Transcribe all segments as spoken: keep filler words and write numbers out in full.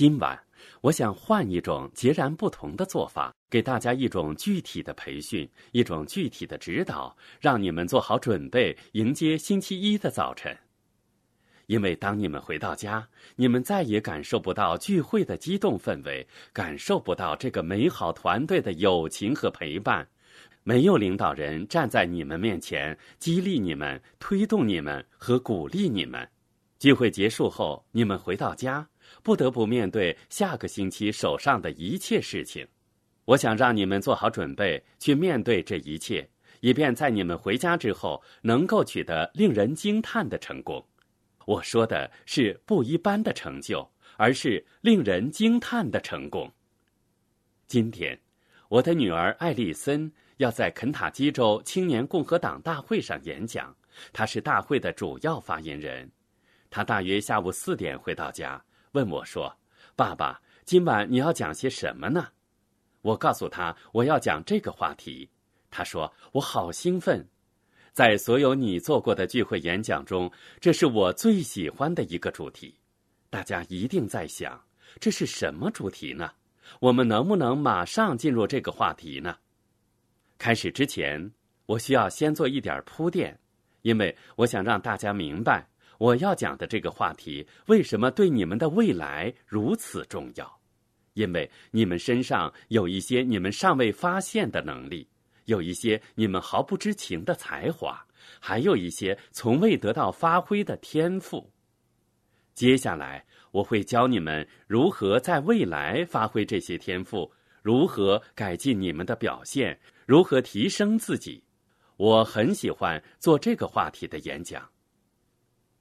今晚，我想换一种截然不同的做法，给大家一种具体的培训，一种具体的指导，让你们做好准备，迎接星期一的早晨。因为当你们回到家，你们再也感受不到聚会的激动氛围，感受不到这个美好团队的友情和陪伴。没有领导人站在你们面前，激励你们，推动你们和鼓励你们。聚会结束后，你们回到家，不得不面对下个星期手上的一切事情。我想让你们做好准备，去面对这一切，以便在你们回家之后，能够取得令人惊叹的成功。我说的是不一般的成就，而是令人惊叹的成功。今天，我的女儿艾丽森要在肯塔基州青年共和党大会上演讲，她是大会的主要发言人。她大约下午四点回到家，问我说：“爸爸，今晚你要讲些什么呢？”我告诉她我要讲这个话题。她说：“我好兴奋。”在所有你做过的聚会演讲中，这是我最喜欢的一个主题。大家一定在想，这是什么主题呢？我们能不能马上进入这个话题呢？开始之前，我需要先做一点铺垫，因为我想让大家明白，我要讲的这个话题为什么对你们的未来如此重要。因为你们身上有一些你们尚未发现的能力，有一些你们毫不知情的才华，还有一些从未得到发挥的天赋。接下来，我会教你们如何在未来发挥这些天赋，如何改进你们的表现，如何提升自己。我很喜欢做这个话题的演讲。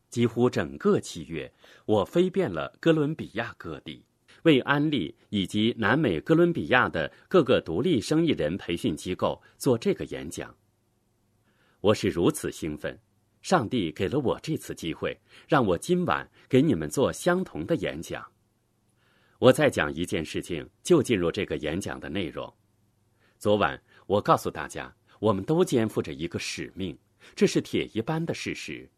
几乎整个七月，我飞遍了哥伦比亚各地，为安利以及南美哥伦比亚的各个独立生意人培训机构做这个演讲。我是如此兴奋，上帝给了我这次机会，让我今晚给你们做相同的演讲。我再讲一件事情，就进入这个演讲的内容。昨晚我告诉大家，我们都肩负着一个使命，这是铁一般的事实。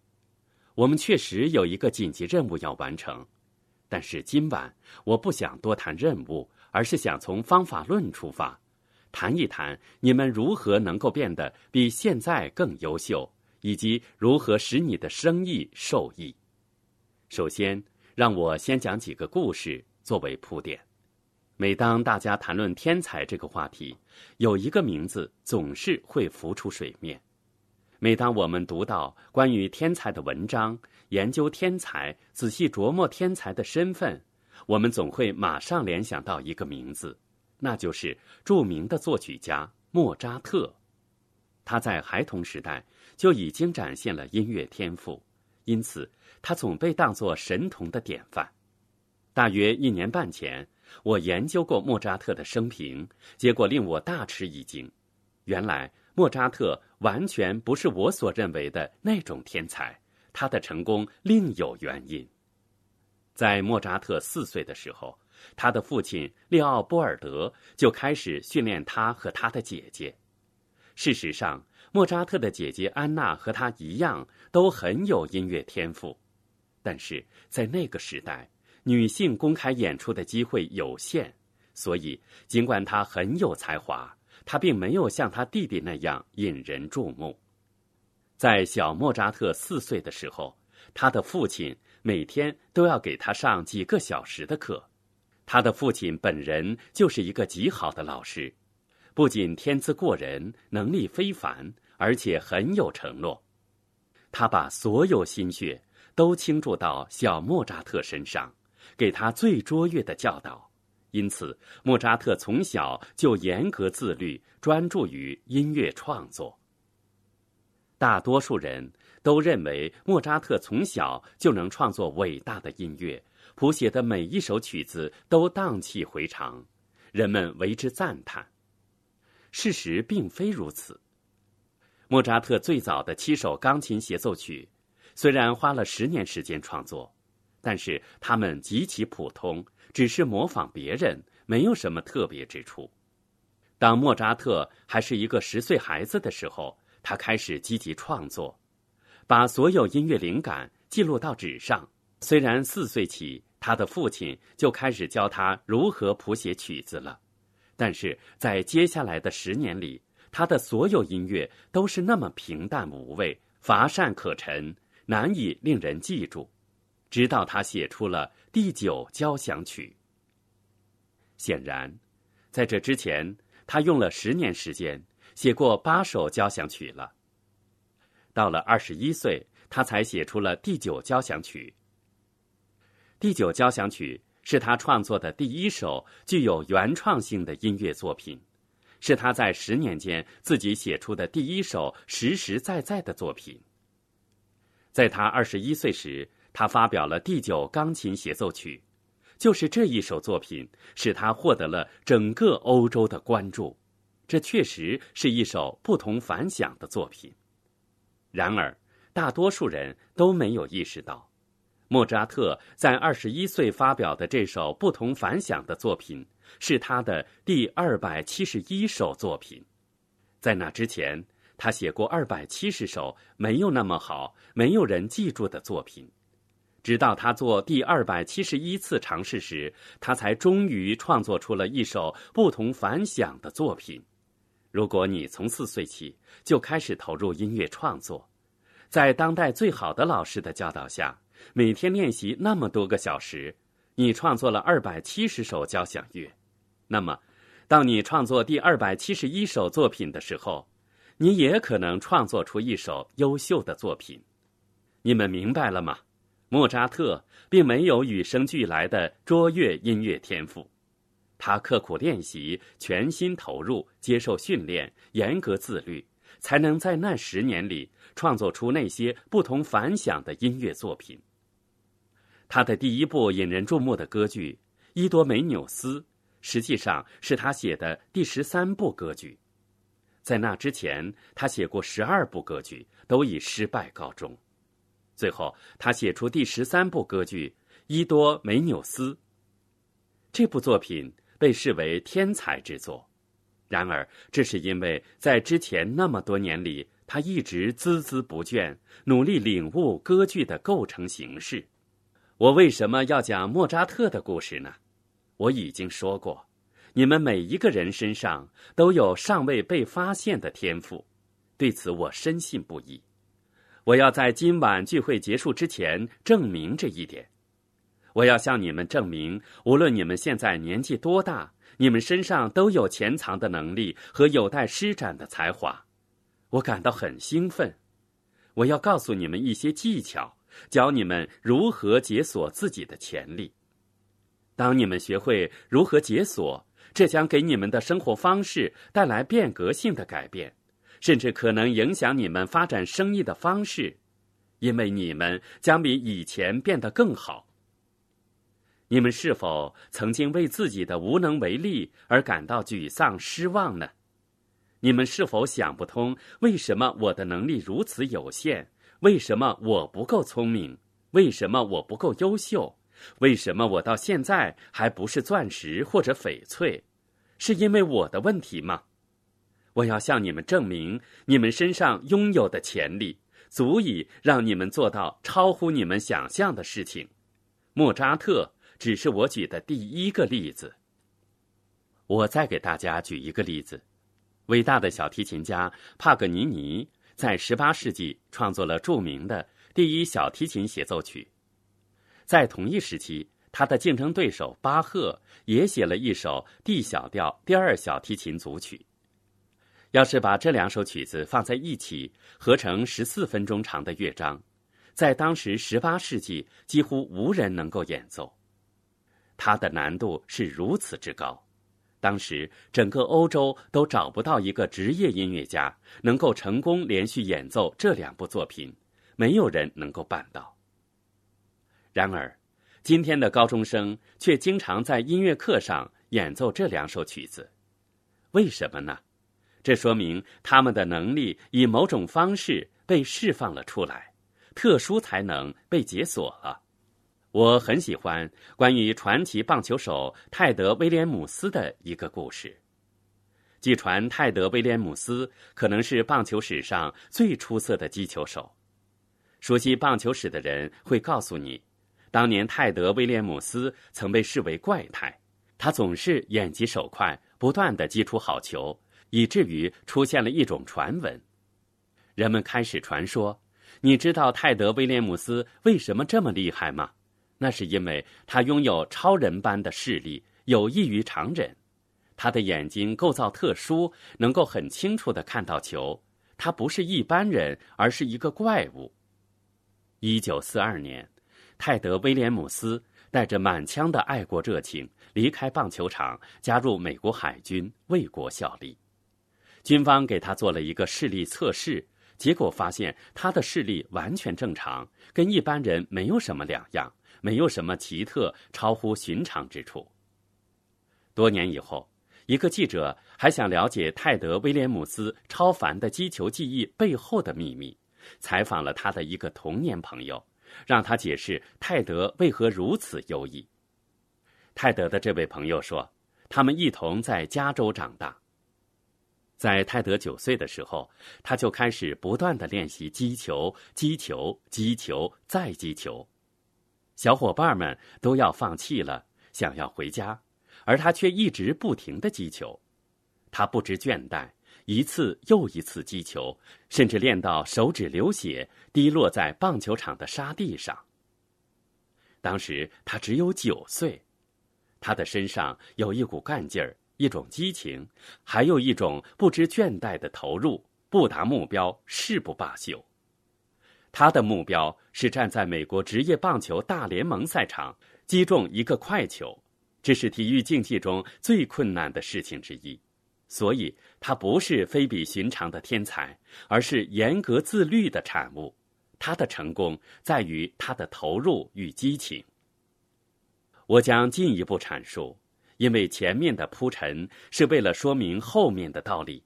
我们确实有一个紧急任务要完成。但是今晚我不想多谈任务，而是想从方法论出发，谈一谈你们如何能够变得比现在更优秀，以及如何使你的生意受益。首先，让我先讲几个故事作为铺垫。每当大家谈论天才这个话题，有一个名字总是会浮出水面。每当我们读到关于天才的文章，研究天才，仔细琢磨天才的身份，我们总会马上联想到一个名字，那就是著名的作曲家莫扎特。他在孩童时代就已经展现了音乐天赋，因此他总被当作神童的典范。大约一年半前，我研究过莫扎特的生平，结果令我大吃一惊。原来莫扎特完全不是我所认为的那种天才，他的成功另有原因。在莫扎特四岁的时候，他的父亲利奥波尔德就开始训练他和他的姐姐。事实上，莫扎特的姐姐安娜和他一样，都很有音乐天赋。但是在那个时代，女性公开演出的机会有限，所以尽管她很有才华，他并没有像他弟弟那样引人注目。在小莫扎特四岁的时候，他的父亲每天都要给他上几个小时的课。他的父亲本人就是一个极好的老师，不仅天资过人，能力非凡，而且很有承诺。他把所有心血都倾注到小莫扎特身上，给他最卓越的教导。因此，莫扎特从小就严格自律，专注于音乐创作。大多数人都认为莫扎特从小就能创作伟大的音乐，谱写的每一首曲子都荡气回肠，人们为之赞叹。事实并非如此。莫扎特最早的七首钢琴协奏曲，虽然花了十年时间创作，但是他们极其普通，只是模仿别人，没有什么特别之处。当莫扎特还是一个十岁孩子的时候，他开始积极创作，把所有音乐灵感记录到纸上。虽然四岁起他的父亲就开始教他如何谱写曲子了。但是在接下来的十年里，他的所有音乐都是那么平淡无味、乏善可陈，难以令人记住，直到他写出了第九交响曲。显然，在这之前，他用了十年时间写过八首交响曲了。到了二十一岁，他才写出了第九交响曲。第九交响曲是他创作的第一首具有原创性的音乐作品，是他在十年间自己写出的第一首实实在在的作品。在他二十一岁时，他发表了第九钢琴协奏曲，就是这一首作品使他获得了整个欧洲的关注，这确实是一首不同凡响的作品。然而，大多数人都没有意识到，莫扎特在二十一岁发表的这首不同凡响的作品是他的第二百七十一首作品。在那之前，他写过二百七十首没有那么好、没有人记住的作品。直到他做第二百七十一次尝试时，他才终于创作出了一首不同凡响的作品。如果你从四岁起就开始投入音乐创作，在当代最好的老师的教导下，每天练习那么多个小时，你创作了二百七十首交响乐。那么，当你创作第二百七十一首作品的时候，你也可能创作出一首优秀的作品。你们明白了吗？莫扎特并没有与生俱来的卓越音乐天赋，他刻苦练习，全心投入，接受训练，严格自律，才能在那十年里创作出那些不同凡响的音乐作品。他的第一部引人注目的歌剧《伊多梅纽斯》实际上是他写的第十三部歌剧。在那之前，他写过十二部歌剧，都以失败告终。最后，他写出第十三部歌剧《伊多梅纽斯》。这部作品被视为天才之作。然而，这是因为在之前那么多年里，他一直孜孜不倦，努力领悟歌剧的构成形式。我为什么要讲莫扎特的故事呢？我已经说过，你们每一个人身上都有尚未被发现的天赋，对此我深信不疑。我要在今晚聚会结束之前证明这一点。我要向你们证明，无论你们现在年纪多大，你们身上都有潜藏的能力和有待施展的才华。我感到很兴奋。我要告诉你们一些技巧，教你们如何解锁自己的潜力。当你们学会如何解锁，这将给你们的生活方式带来变革性的改变，甚至可能影响你们发展生意的方式，因为你们将比以前变得更好。你们是否曾经为自己的无能为力而感到沮丧、失望呢？你们是否想不通，为什么我的能力如此有限？为什么我不够聪明？为什么我不够优秀？为什么我到现在还不是钻石或者翡翠？是因为我的问题吗？我要向你们证明，你们身上拥有的潜力足以让你们做到超乎你们想象的事情。莫扎特只是我举的第一个例子。我再给大家举一个例子。伟大的小提琴家帕格尼尼在十八世纪创作了著名的第一小提琴协奏曲。在同一时期，他的竞争对手巴赫也写了一首 D 小调第二小提琴组曲。要是把这两首曲子放在一起，合成十四分钟长的乐章，在当时十八世纪几乎无人能够演奏。它的难度是如此之高，当时整个欧洲都找不到一个职业音乐家能够成功连续演奏这两部作品，没有人能够办到。然而，今天的高中生却经常在音乐课上演奏这两首曲子。为什么呢？这说明他们的能力以某种方式被释放了出来，特殊才能被解锁了。我很喜欢关于传奇棒球手泰德·威廉姆斯的一个故事。据传，泰德·威廉姆斯可能是棒球史上最出色的击球手。熟悉棒球史的人会告诉你，当年泰德·威廉姆斯曾被视为怪胎，他总是眼疾手快，不断地击出好球，以至于出现了一种传闻。人们开始传说，你知道泰德·威廉姆斯为什么这么厉害吗？那是因为他拥有超人般的视力，有异于常人。他的眼睛构造特殊，能够很清楚地看到球。他不是一般人，而是一个怪物。一九四二年，泰德·威廉姆斯带着满腔的爱国热情离开棒球场，加入美国海军为国效力。军方给他做了一个视力测试，结果发现他的视力完全正常，跟一般人没有什么两样，没有什么奇特超乎寻常之处。多年以后，一个记者还想了解泰德·威廉姆斯超凡的击球技艺背后的秘密，采访了他的一个童年朋友，让他解释泰德为何如此优异。泰德的这位朋友说，他们一同在加州长大。在泰德九岁的时候，他就开始不断地练习击球、击球、击球、再击球。小伙伴们都要放弃了，想要回家，而他却一直不停地击球。他不知倦怠，一次又一次击球，甚至练到手指流血，滴落在棒球场的沙地上。当时他只有九岁，他的身上有一股干劲儿，一种激情，还有一种不知倦怠的投入，不达目标誓不罢休。他的目标是站在美国职业棒球大联盟赛场击中一个快球，这是体育竞技中最困难的事情之一。所以他不是非比寻常的天才，而是严格自律的产物。他的成功在于他的投入与激情。我将进一步阐述，因为前面的铺陈是为了说明后面的道理。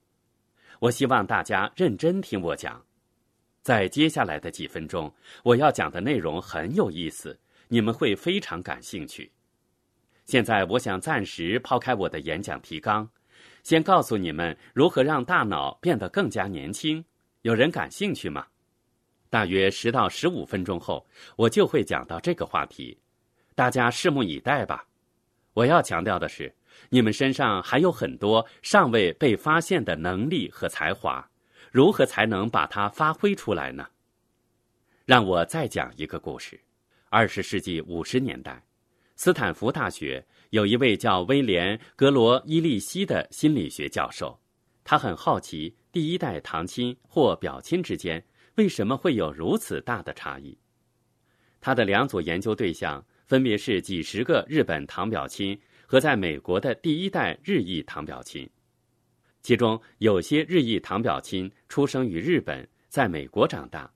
我希望大家认真听我讲。在接下来的几分钟，我要讲的内容很有意思，你们会非常感兴趣。现在我想暂时抛开我的演讲提纲，先告诉你们如何让大脑变得更加年轻。有人感兴趣吗？大约十到十五分钟后，我就会讲到这个话题，大家拭目以待吧。我要强调的是，你们身上还有很多尚未被发现的能力和才华，如何才能把它发挥出来呢？让我再讲一个故事。二十世纪五十年代，斯坦福大学有一位叫威廉·格罗伊利西的心理学教授，他很好奇第一代堂亲或表亲之间为什么会有如此大的差异。他的两组研究对象分别是几十个日本堂表亲和在美国的第一代日裔堂表亲，其中有些日裔堂表亲出生于日本，在美国长大，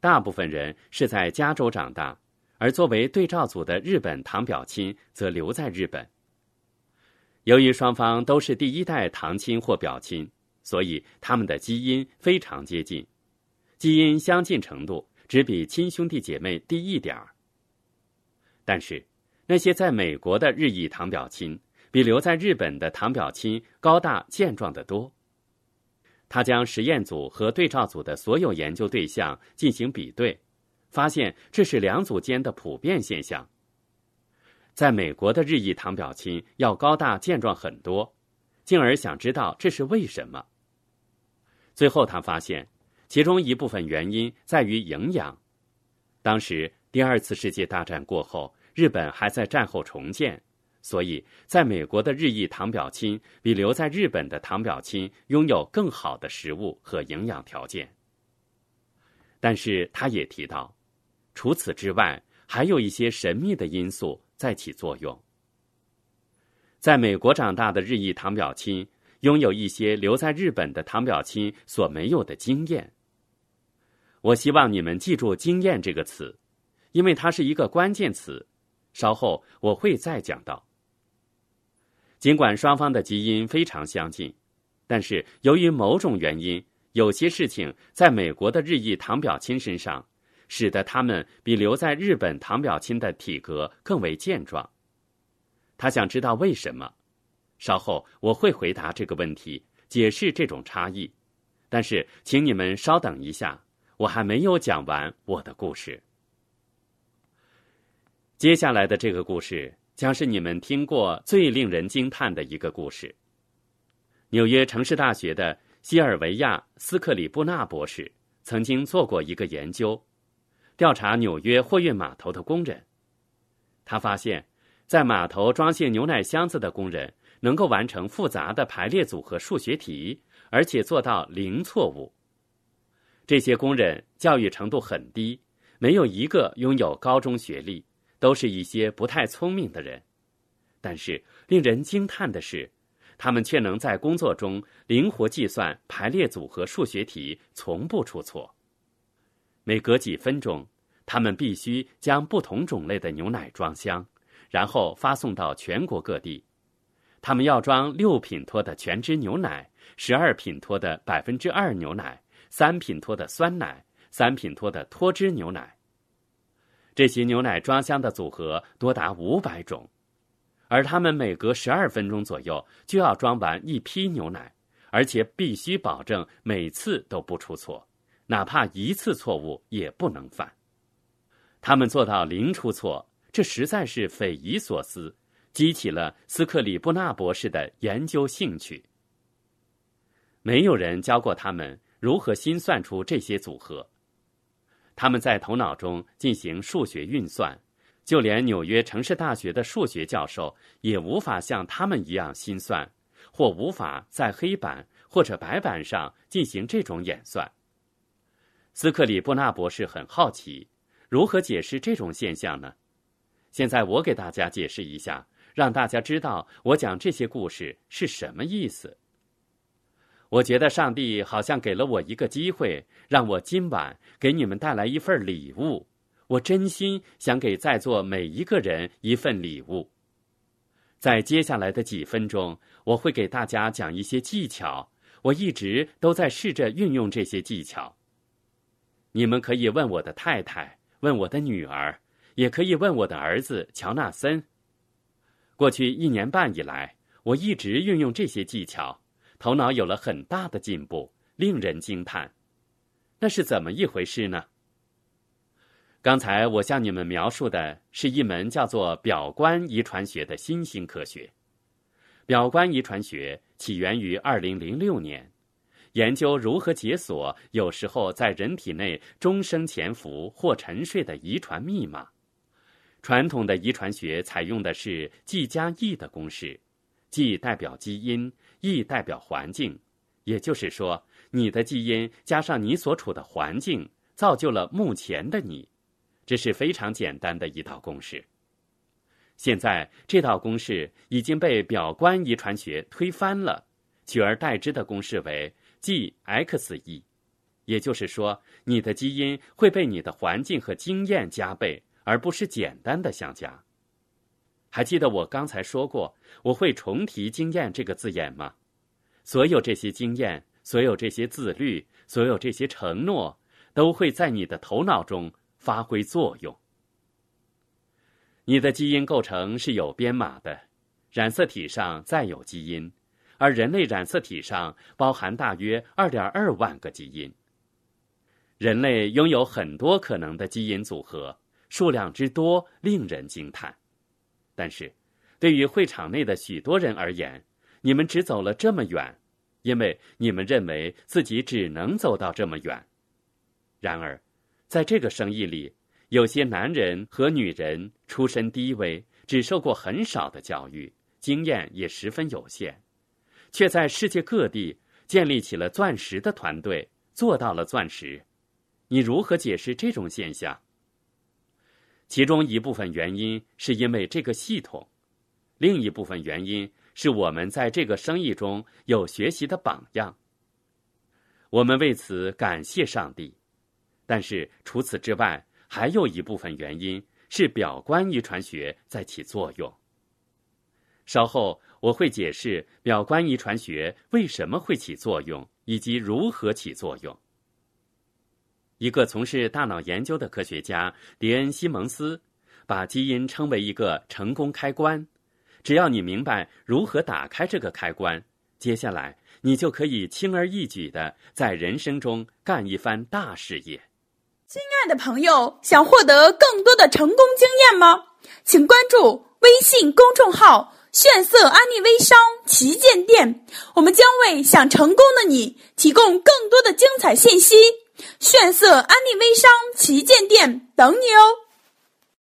大部分人是在加州长大，而作为对照组的日本堂表亲则留在日本。由于双方都是第一代堂亲或表亲，所以他们的基因非常接近，基因相近程度只比亲兄弟姐妹低一点儿。但是，那些在美国的日裔堂表亲比留在日本的堂表亲高大健壮得多。他将实验组和对照组的所有研究对象进行比对，发现这是两组间的普遍现象。在美国的日裔堂表亲要高大健壮很多，进而想知道这是为什么。最后他发现，其中一部分原因在于营养。当时第二次世界大战过后，日本还在战后重建，所以在美国的日裔堂表亲比留在日本的堂表亲拥有更好的食物和营养条件。但是他也提到，除此之外，还有一些神秘的因素在起作用。在美国长大的日裔堂表亲拥有一些留在日本的堂表亲所没有的经验。我希望你们记住"经验"这个词，因为它是一个关键词，稍后我会再讲到。尽管双方的基因非常相近，但是由于某种原因，有些事情在美国的日裔堂表亲身上使得他们比留在日本堂表亲的体格更为健壮。他想知道为什么，稍后我会回答这个问题，解释这种差异。但是请你们稍等一下，我还没有讲完我的故事。接下来的这个故事将是你们听过最令人惊叹的一个故事。纽约城市大学的西尔维亚·斯克里布纳博士曾经做过一个研究，调查纽约货运码头的工人。他发现，在码头装卸牛奶箱子的工人能够完成复杂的排列组合数学题，而且做到零错误。这些工人教育程度很低，没有一个拥有高中学历，都是一些不太聪明的人。但是令人惊叹的是，他们却能在工作中灵活计算排列组合数学题，从不出错。每隔几分钟，他们必须将不同种类的牛奶装箱，然后发送到全国各地。他们要装六品脱的全脂牛奶，十二品脱的百分之二牛奶，三品脱的酸奶，三品脱的脱脂牛奶。这些牛奶装箱的组合多达五百种，而他们每隔十二分钟左右就要装完一批牛奶，而且必须保证每次都不出错，哪怕一次错误也不能犯。他们做到零出错，这实在是匪夷所思，激起了斯克里布纳博士的研究兴趣。没有人教过他们如何心算出这些组合。他们在头脑中进行数学运算，就连纽约城市大学的数学教授也无法像他们一样心算，或无法在黑板或者白板上进行这种演算。斯克里布纳博士很好奇，如何解释这种现象呢？现在我给大家解释一下，让大家知道我讲这些故事是什么意思。我觉得上帝好像给了我一个机会，让我今晚给你们带来一份礼物。我真心想给在座每一个人一份礼物。在接下来的几分钟，我会给大家讲一些技巧，我一直都在试着运用这些技巧。你们可以问我的太太，问我的女儿，也可以问我的儿子乔纳森。过去一年半以来，我一直运用这些技巧，头脑有了很大的进步，令人惊叹。那是怎么一回事呢？刚才我向你们描述的是一门叫做表观遗传学的新兴科学。表观遗传学起源于二零零六年，研究如何解锁有时候在人体内终生潜伏或沉睡的遗传密码。传统的遗传学采用的是 G 加 E 的公式， G 代表基因， E 代表环境，也就是说，你的基因加上你所处的环境，造就了目前的你。这是非常简单的一道公式。现在这道公式已经被表观遗传学推翻了，取而代之的公式为 G X E， 也就是说，你的基因会被你的环境和经验加倍，而不是简单的相加。还记得我刚才说过，我会重提经验这个字眼吗？所有这些经验，所有这些自律，所有这些承诺，都会在你的头脑中发挥作用。你的基因构成是有编码的，染色体上载有基因，而人类染色体上包含大约 二点二万个基因。人类拥有很多可能的基因组合，数量之多令人惊叹。但是，对于会场内的许多人而言，你们只走了这么远，因为你们认为自己只能走到这么远。然而，在这个生意里，有些男人和女人出身低微，只受过很少的教育，经验也十分有限，却在世界各地建立起了钻石的团队，做到了钻石。你如何解释这种现象？其中一部分原因是因为这个系统，另一部分原因是我们在这个生意中有学习的榜样。我们为此感谢上帝。但是除此之外，还有一部分原因是表观遗传学在起作用。稍后我会解释表观遗传学为什么会起作用，以及如何起作用。一个从事大脑研究的科学家迪恩·西蒙斯把基因称为一个成功开关。只要你明白如何打开这个开关，接下来你就可以轻而易举地在人生中干一番大事业。亲爱的朋友，想获得更多的成功经验吗？请关注微信公众号炫色安利微商旗舰店，我们将为想成功的你提供更多的精彩信息。炫色安利微商旗舰店等你哦。